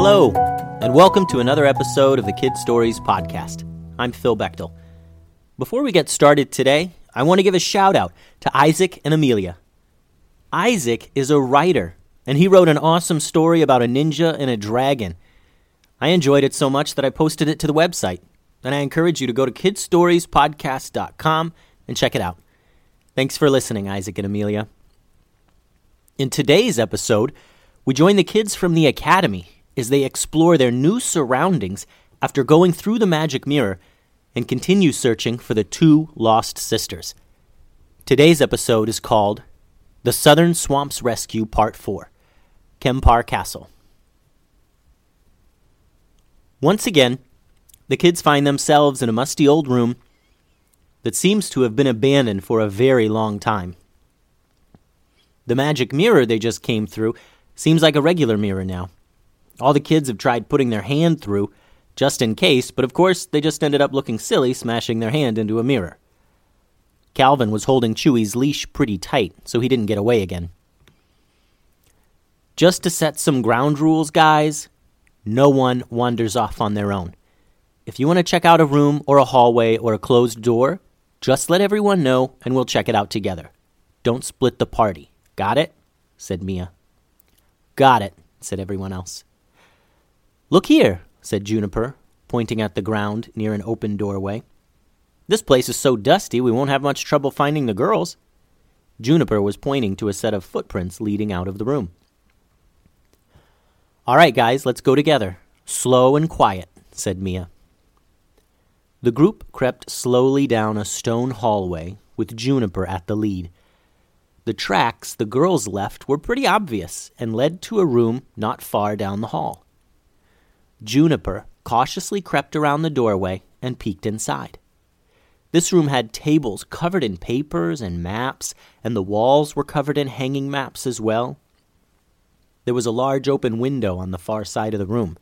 Hello, and welcome to another episode of the Kid Stories Podcast. I'm Phil Bechtel. Before we get started today, I want to give a shout out to Isaac and Amelia. Isaac is a writer, and he wrote an awesome story about a ninja and a dragon. I enjoyed it so much that I posted it to the website, and I encourage you to go to kidstoriespodcast.com and check it out. Thanks for listening, Isaac and Amelia. In today's episode, we join the kids from the Academy as they explore their new surroundings after going through the magic mirror and continue searching for the two lost sisters. Today's episode is called The Southern Swamps Rescue Part 4, Kempar Castle. Once again, the kids find themselves in a musty old room that seems to have been abandoned for a very long time. The magic mirror they just came through seems like a regular mirror now. All the kids have tried putting their hand through, just in case, but of course they just ended up looking silly, smashing their hand into a mirror. Calvin was holding Chewie's leash pretty tight, so he didn't get away again. Just to set some ground rules, guys, no one wanders off on their own. If you want to check out a room or a hallway or a closed door, just let everyone know and we'll check it out together. Don't split the party. Got it? Said Mia. Got it, said everyone else. Look here, said Juniper, pointing at the ground near an open doorway. This place is so dusty we won't have much trouble finding the girls. Juniper was pointing to a set of footprints leading out of the room. All right, guys, let's go together. Slow and quiet, said Mia. The group crept slowly down a stone hallway with Juniper at the lead. The tracks the girls left were pretty obvious and led to a room not far down the hall. Juniper cautiously crept around the doorway and peeked inside. This room had tables covered in papers and maps, and the walls were covered in hanging maps as well. There was a large open window on the far side of the room.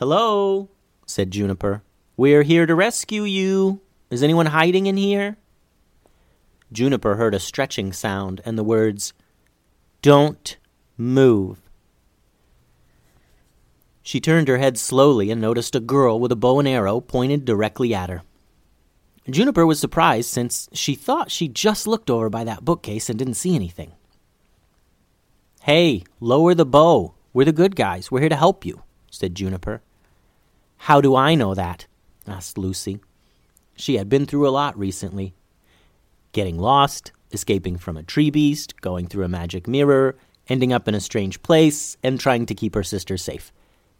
"Hello," said Juniper. "We're here to rescue you. Is anyone hiding in here?" Juniper heard a stretching sound and the words, "Don't move." She turned her head slowly and noticed a girl with a bow and arrow pointed directly at her. Juniper was surprised since she thought she just looked over by that bookcase and didn't see anything. "Hey, lower the bow. We're the good guys. We're here to help you," said Juniper. "How do I know that?" asked Lucy. She had been through a lot recently. Getting lost, escaping from a tree beast, going through a magic mirror, ending up in a strange place, and trying to keep her sister safe.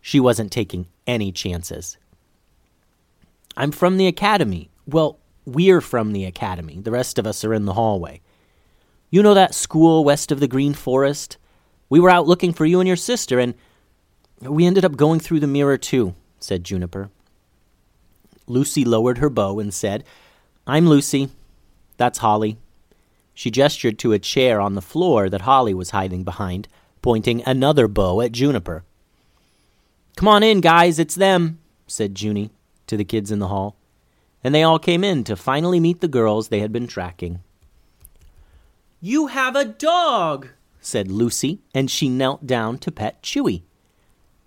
She wasn't taking any chances. "I'm from the Academy. Well, we're from the Academy. The rest of us are in the hallway. You know that school west of the Green Forest? We were out looking for you and your sister, and we ended up going through the mirror too," said Juniper. Lucy lowered her bow and said, "I'm Lucy. That's Holly." She gestured to a chair on the floor that Holly was hiding behind, pointing another bow at Juniper. "Come on in, guys, it's them," said Junie to the kids in the hall, and they all came in to finally meet the girls they had been tracking. "You have a dog," said Lucy, and she knelt down to pet Chewy.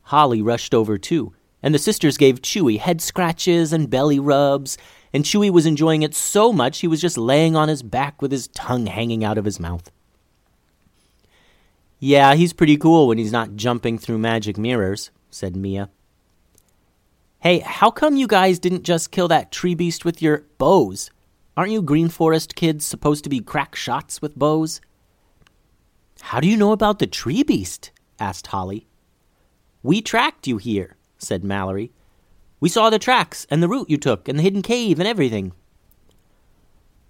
Holly rushed over too, and the sisters gave Chewy head scratches and belly rubs, and Chewy was enjoying it so much he was just laying on his back with his tongue hanging out of his mouth. "Yeah, he's pretty cool when he's not jumping through magic mirrors," said Mia. "Hey, how come you guys didn't just kill that tree beast with your bows? Aren't you Green Forest kids supposed to be crack shots with bows?" "How do you know about the tree beast?" asked Holly. "We tracked you here," said Mallory. "We saw the tracks and the route you took and the hidden cave and everything."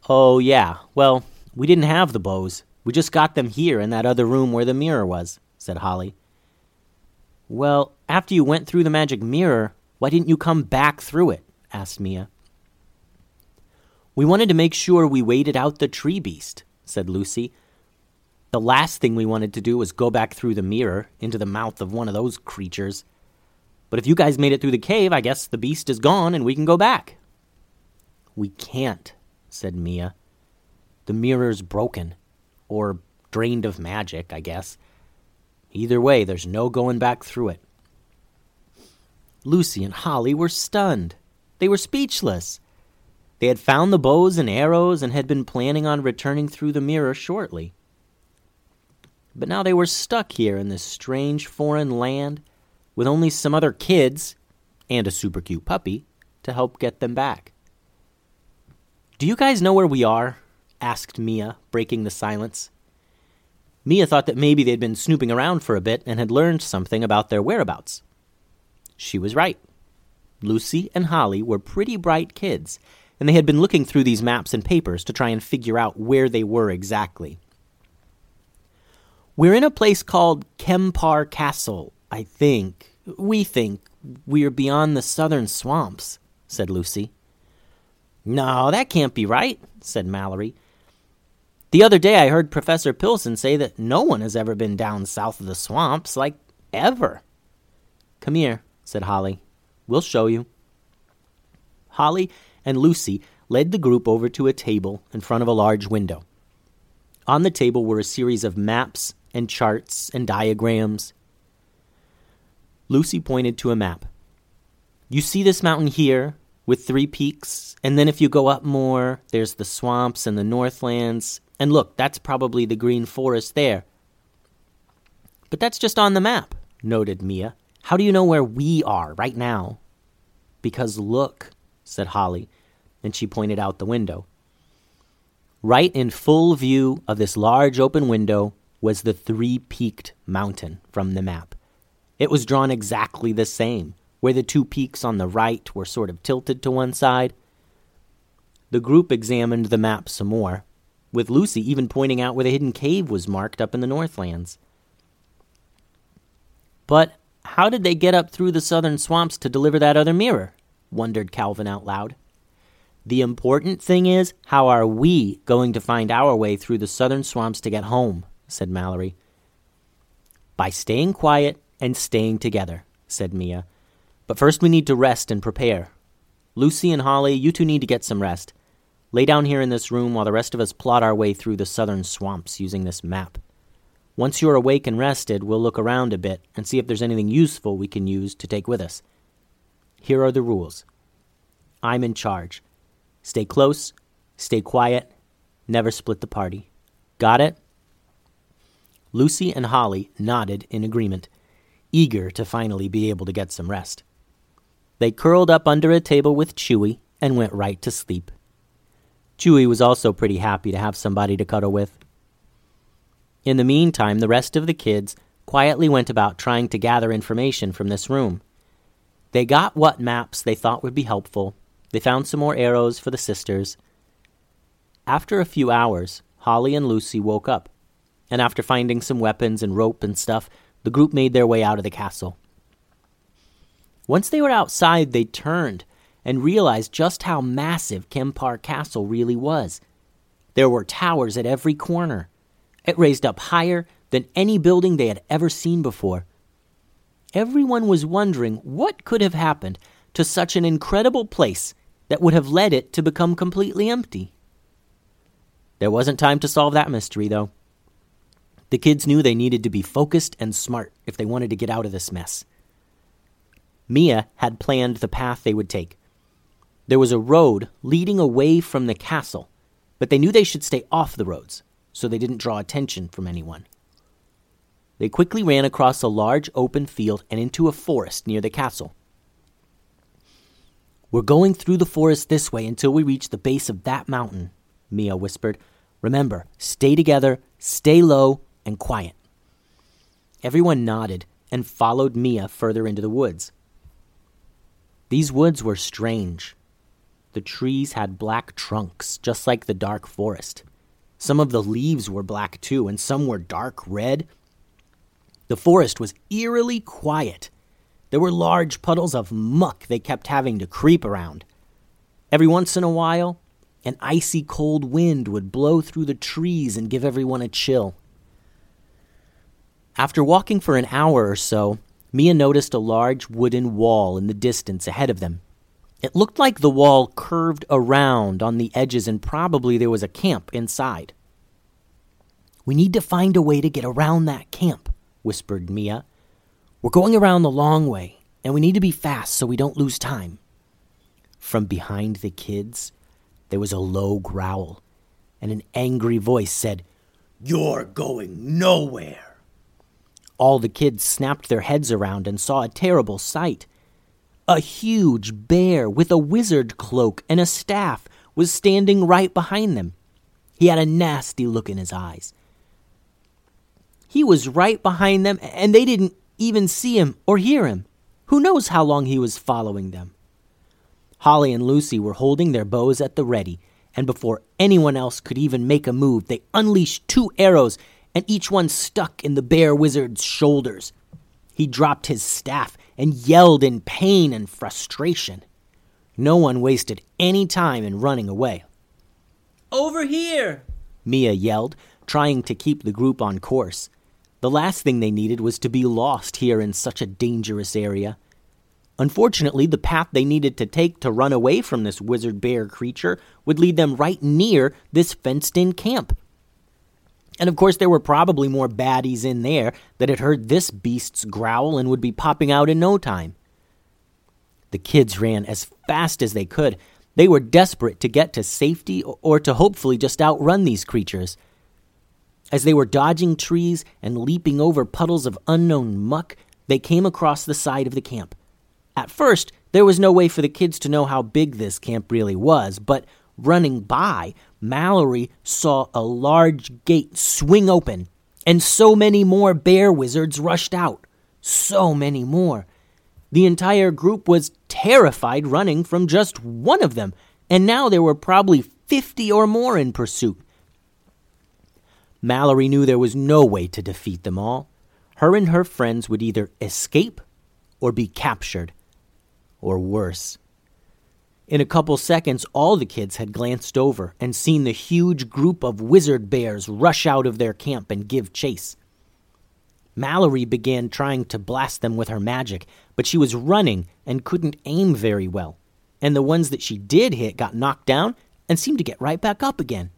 "Oh, yeah. Well, we didn't have the bows. We just got them here in that other room where the mirror was," said Holly. "Well, after you went through the magic mirror, why didn't you come back through it?" asked Mia. "We wanted to make sure we waited out the tree beast," said Lucy. "The last thing we wanted to do was go back through the mirror into the mouth of one of those creatures. But if you guys made it through the cave, I guess the beast is gone and we can go back." "We can't," said Mia. "The mirror's broken, or drained of magic, I guess. Either way, there's no going back through it. Lucy and Holly were stunned. They were speechless. They had found the bows and arrows and had been planning on returning through the mirror shortly. But now they were stuck here in this strange foreign land with only some other kids and a super cute puppy to help get them back. "Do you guys know where we are?" asked Mia, breaking the silence. Mia thought that maybe they'd been snooping around for a bit and had learned something about their whereabouts. She was right. Lucy and Holly were pretty bright kids, and they had been looking through these maps and papers to try and figure out where they were exactly. "We're in a place called Kempar Castle, I think. We think we're beyond the Southern Swamps," said Lucy. "No, that can't be right," said Mallory. "The other day I heard Professor Pilson say that no one has ever been down south of the swamps, like ever." "Come here," said Holly. "We'll show you." Holly and Lucy led the group over to a table in front of a large window. On the table were a series of maps and charts and diagrams. Lucy pointed to a map. "You see this mountain here with 3 peaks, and then if you go up more, there's the swamps and the northlands, and look, that's probably the Green Forest there." "But that's just on the map," noted Mia. "How do you know where we are right now?" "Because look," said Holly, and she pointed out the window. Right in full view of this large open window was the 3-peaked mountain from the map. It was drawn exactly the same, where the 2 peaks on the right were sort of tilted to one side. The group examined the map some more, with Lucy even pointing out where the hidden cave was marked up in the Northlands. "But how did they get up through the Southern Swamps to deliver that other mirror?" wondered Calvin out loud. "The important thing is, how are we going to find our way through the Southern Swamps to get home?" said Mallory. "By staying quiet and staying together," said Mia. "But first we need to rest and prepare. Lucy and Holly, you two need to get some rest. Lay down here in this room while the rest of us plot our way through the Southern Swamps using this map. Once you're awake and rested, we'll look around a bit and see if there's anything useful we can use to take with us. Here are the rules. I'm in charge. Stay close, stay quiet, never split the party. Got it?" Lucy and Holly nodded in agreement, eager to finally be able to get some rest. They curled up under a table with Chewy and went right to sleep. Chewy was also pretty happy to have somebody to cuddle with. In the meantime, the rest of the kids quietly went about trying to gather information from this room. They got what maps they thought would be helpful. They found some more arrows for the sisters. After a few hours, Holly and Lucy woke up, and after finding some weapons and rope and stuff, the group made their way out of the castle. Once they were outside, they turned and realized just how massive Kempar Castle really was. There were towers at every corner. It raised up higher than any building they had ever seen before. Everyone was wondering what could have happened to such an incredible place that would have led it to become completely empty. There wasn't time to solve that mystery, though. The kids knew they needed to be focused and smart if they wanted to get out of this mess. Mia had planned the path they would take. There was a road leading away from the castle, but they knew they should stay off the roads, so they didn't draw attention from anyone. They quickly ran across a large open field and into a forest near the castle. "We're going through the forest this way until we reach the base of that mountain," Mia whispered. "Remember, stay together, stay low, and quiet." Everyone nodded and followed Mia further into the woods. These woods were strange. The trees had black trunks, just like the dark forest. Some of the leaves were black too, and some were dark red. The forest was eerily quiet. There were large puddles of muck they kept having to creep around. Every once in a while, an icy cold wind would blow through the trees and give everyone a chill. After walking for an hour or so, Mia noticed a large wooden wall in the distance ahead of them. It looked like the wall curved around on the edges and probably there was a camp inside. "We need to find a way to get around that camp," whispered Mia. We're going around the long way, and we need to be fast so we don't lose time. From behind the kids, there was a low growl, and an angry voice said, You're going nowhere. All the kids snapped their heads around and saw a terrible sight. A huge bear with a wizard cloak and a staff was standing right behind them. He had a nasty look in his eyes. He was right behind them, and they didn't even see him or hear him. Who knows how long he was following them? Holly and Lucy were holding their bows at the ready, and before anyone else could even make a move, they unleashed 2 arrows, and each one stuck in the bear wizard's shoulders. He dropped his staff and yelled in pain and frustration. No one wasted any time in running away. Over here, Mia yelled, trying to keep the group on course. The last thing they needed was to be lost here in such a dangerous area. Unfortunately, the path they needed to take to run away from this wizard bear creature would lead them right near this fenced-in camp. And of course, there were probably more baddies in there that had heard this beast's growl and would be popping out in no time. The kids ran as fast as they could. They were desperate to get to safety or to hopefully just outrun these creatures. As they were dodging trees and leaping over puddles of unknown muck, they came across the side of the camp. At first, there was no way for the kids to know how big this camp really was, but running by, Mallory saw a large gate swing open, and so many more bear wizards rushed out. So many more. The entire group was terrified running from just one of them, and now there were probably 50 or more in pursuit. Mallory knew there was no way to defeat them all. Her and her friends would either escape or be captured. Or worse. In a couple seconds, all the kids had glanced over and seen the huge group of wizard bears rush out of their camp and give chase. Mallory began trying to blast them with her magic, but she was running and couldn't aim very well, and the ones that she did hit got knocked down and seemed to get right back up again.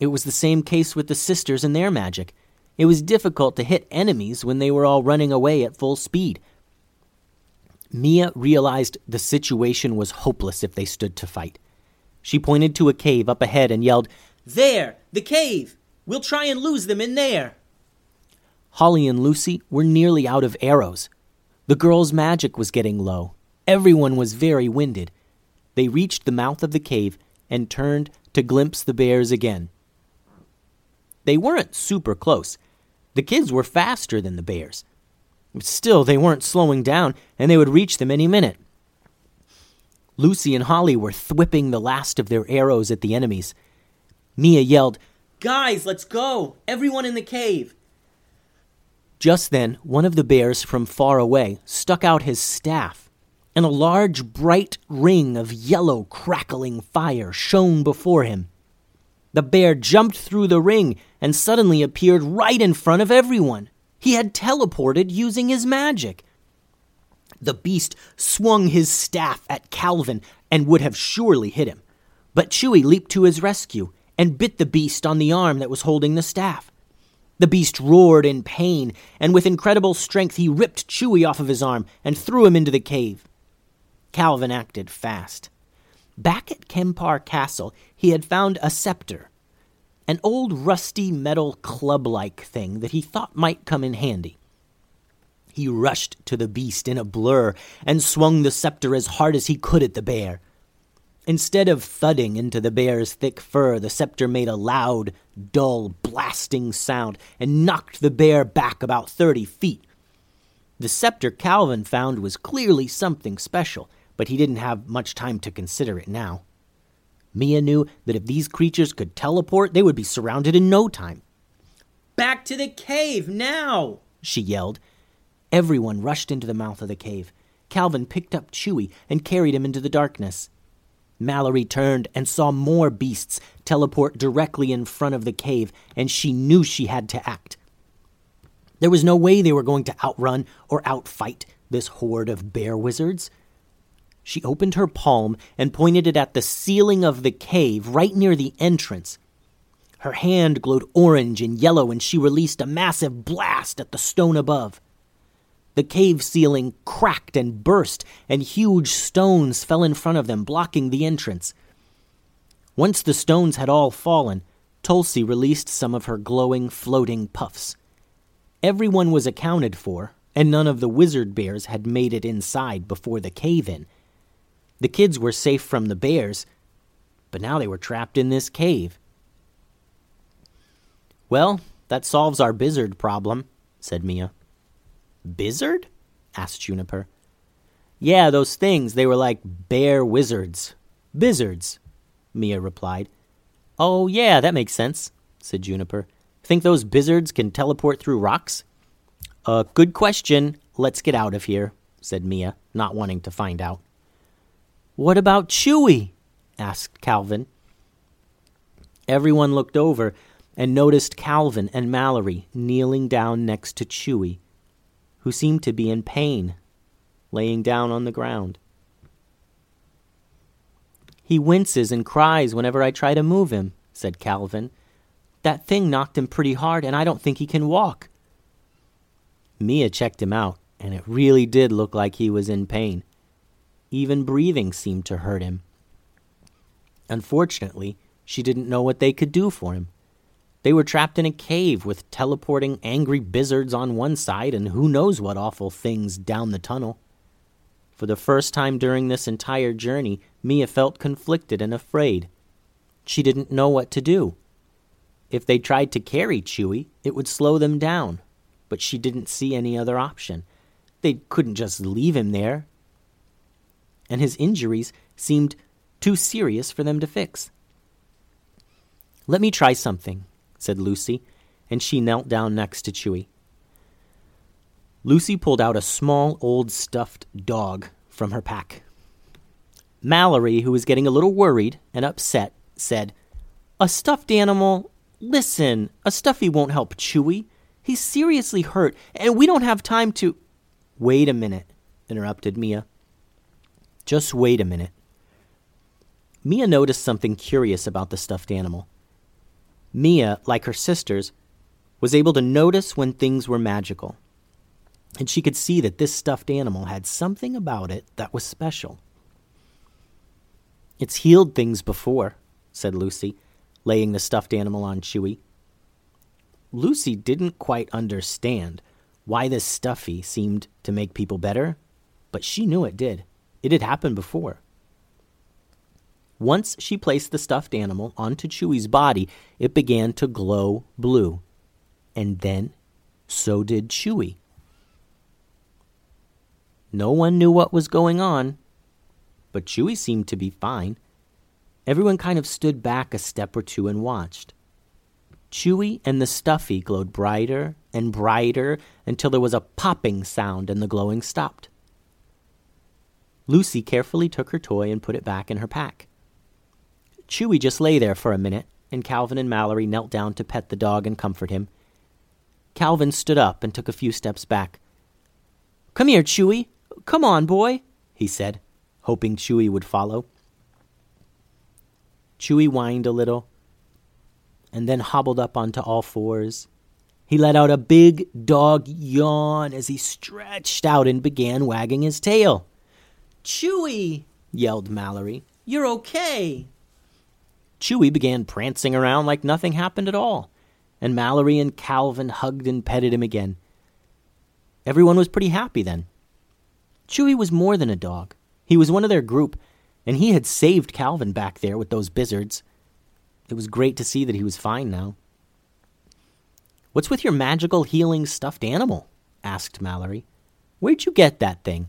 It was the same case with the sisters and their magic. It was difficult to hit enemies when they were all running away at full speed. Mia realized the situation was hopeless if they stood to fight. She pointed to a cave up ahead and yelled, There! The cave! We'll try and lose them in there! Holly and Lucy were nearly out of arrows. The girls' magic was getting low. Everyone was very winded. They reached the mouth of the cave and turned to glimpse the bears again. They weren't super close. The kids were faster than the bears. Still, they weren't slowing down, and they would reach them any minute. Lucy and Holly were thwipping the last of their arrows at the enemies. Mia yelled, Guys, let's go! Everyone in the cave! Just then, one of the bears from far away stuck out his staff, and a large, bright ring of yellow, crackling fire shone before him. The bear jumped through the ring and suddenly appeared right in front of everyone. He had teleported using his magic. The beast swung his staff at Calvin and would have surely hit him. But Chewie leaped to his rescue and bit the beast on the arm that was holding the staff. The beast roared in pain, and with incredible strength he ripped Chewie off of his arm and threw him into the cave. Calvin acted fast. Back at Kempar Castle, he had found a scepter. An old rusty metal club-like thing that he thought might come in handy. He rushed to the beast in a blur and swung the scepter as hard as he could at the bear. Instead of thudding into the bear's thick fur, the scepter made a loud, dull, blasting sound and knocked the bear back about 30 feet. The scepter Calvin found was clearly something special, but he didn't have much time to consider it now. Mia knew that if these creatures could teleport, they would be surrounded in no time. Back to the cave now, she yelled. Everyone rushed into the mouth of the cave. Calvin picked up Chewie and carried him into the darkness. Mallory turned and saw more beasts teleport directly in front of the cave, and she knew she had to act. There was no way they were going to outrun or outfight this horde of bear wizards. She opened her palm and pointed it at the ceiling of the cave right near the entrance. Her hand glowed orange and yellow, and she released a massive blast at the stone above. The cave ceiling cracked and burst, and huge stones fell in front of them, blocking the entrance. Once the stones had all fallen, Tulsi released some of her glowing, floating puffs. Everyone was accounted for, and none of the wizard bears had made it inside before the cave-in. The kids were safe from the bears, but now they were trapped in this cave. "Well, that solves our Bizzard problem," said Mia. "Bizzard?" asked Juniper. "Yeah, those things, they were like bear wizards. Bizzards," Mia replied. "Oh, yeah, that makes sense," said Juniper. "Think those Bizzards can teleport through rocks?" "Good question. Let's get out of here," said Mia, not wanting to find out. "What about Chewie?" asked Calvin. Everyone looked over and noticed Calvin and Mallory kneeling down next to Chewie, who seemed to be in pain, laying down on the ground. "He winces and cries whenever I try to move him," said Calvin. "That thing knocked him pretty hard, and I don't think he can walk." Mia checked him out, and it really did look like he was in pain. Even breathing seemed to hurt him. Unfortunately, she didn't know what they could do for him. They were trapped in a cave with teleporting angry Bizzards on one side and who knows what awful things down the tunnel. For the first time during this entire journey, Mia felt conflicted and afraid. She didn't know what to do. If they tried to carry Chewie, it would slow them down, but she didn't see any other option. They couldn't just leave him there, and his injuries seemed too serious for them to fix. "Let me try something," said Lucy, and she knelt down next to Chewie. Lucy pulled out a small, old, stuffed dog from her pack. Mallory, who was getting a little worried and upset, said, "A stuffed animal? Listen, a stuffy won't help Chewie. He's seriously hurt, and we don't have time to—" "Wait a minute," interrupted Mia. "Just wait a minute." Mia noticed something curious about the stuffed animal. Mia, like her sisters, was able to notice when things were magical, and she could see that this stuffed animal had something about it that was special. "It's healed things before," said Lucy, laying the stuffed animal on Chewie. Lucy didn't quite understand why this stuffy seemed to make people better, but she knew it did. It had happened before. Once she placed the stuffed animal onto Chewie's body, it began to glow blue. And then, so did Chewie. No one knew what was going on, but Chewie seemed to be fine. Everyone kind of stood back a step or two and watched. Chewie and the stuffy glowed brighter and brighter until there was a popping sound and the glowing stopped. Lucy carefully took her toy and put it back in her pack. Chewie just lay there for a minute, and Calvin and Mallory knelt down to pet the dog and comfort him. Calvin stood up and took a few steps back. "Come here, Chewie. Come on, boy," he said, hoping Chewie would follow. Chewie whined a little, and then hobbled up onto all fours. He let out a big dog yawn as he stretched out and began wagging his tail. "Chewie!" yelled Mallory. "You're okay!" Chewie began prancing around like nothing happened at all, and Mallory and Calvin hugged and petted him again. Everyone was pretty happy then. Chewie was more than a dog. He was one of their group, and he had saved Calvin back there with those Bizzards. It was great to see that he was fine now. "What's with your magical healing stuffed animal?" asked Mallory. "Where'd you get that thing?"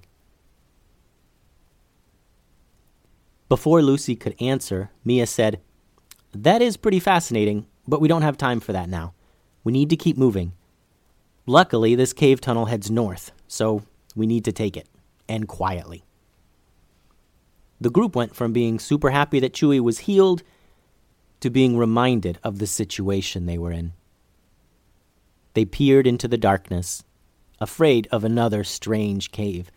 Before Lucy could answer, Mia said, "That is pretty fascinating, but we don't have time for that now. We need to keep moving. Luckily, this cave tunnel heads north, so we need to take it, and quietly." The group went from being super happy that Chewie was healed to being reminded of the situation they were in. They peered into the darkness, afraid of another strange cave,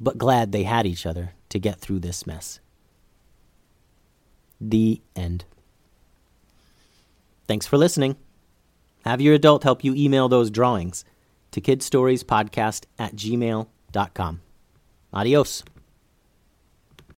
but glad they had each other to get through this mess. The end. Thanks for listening. Have your adult help you email those drawings to kidstoriespodcast@gmail.com. Adios.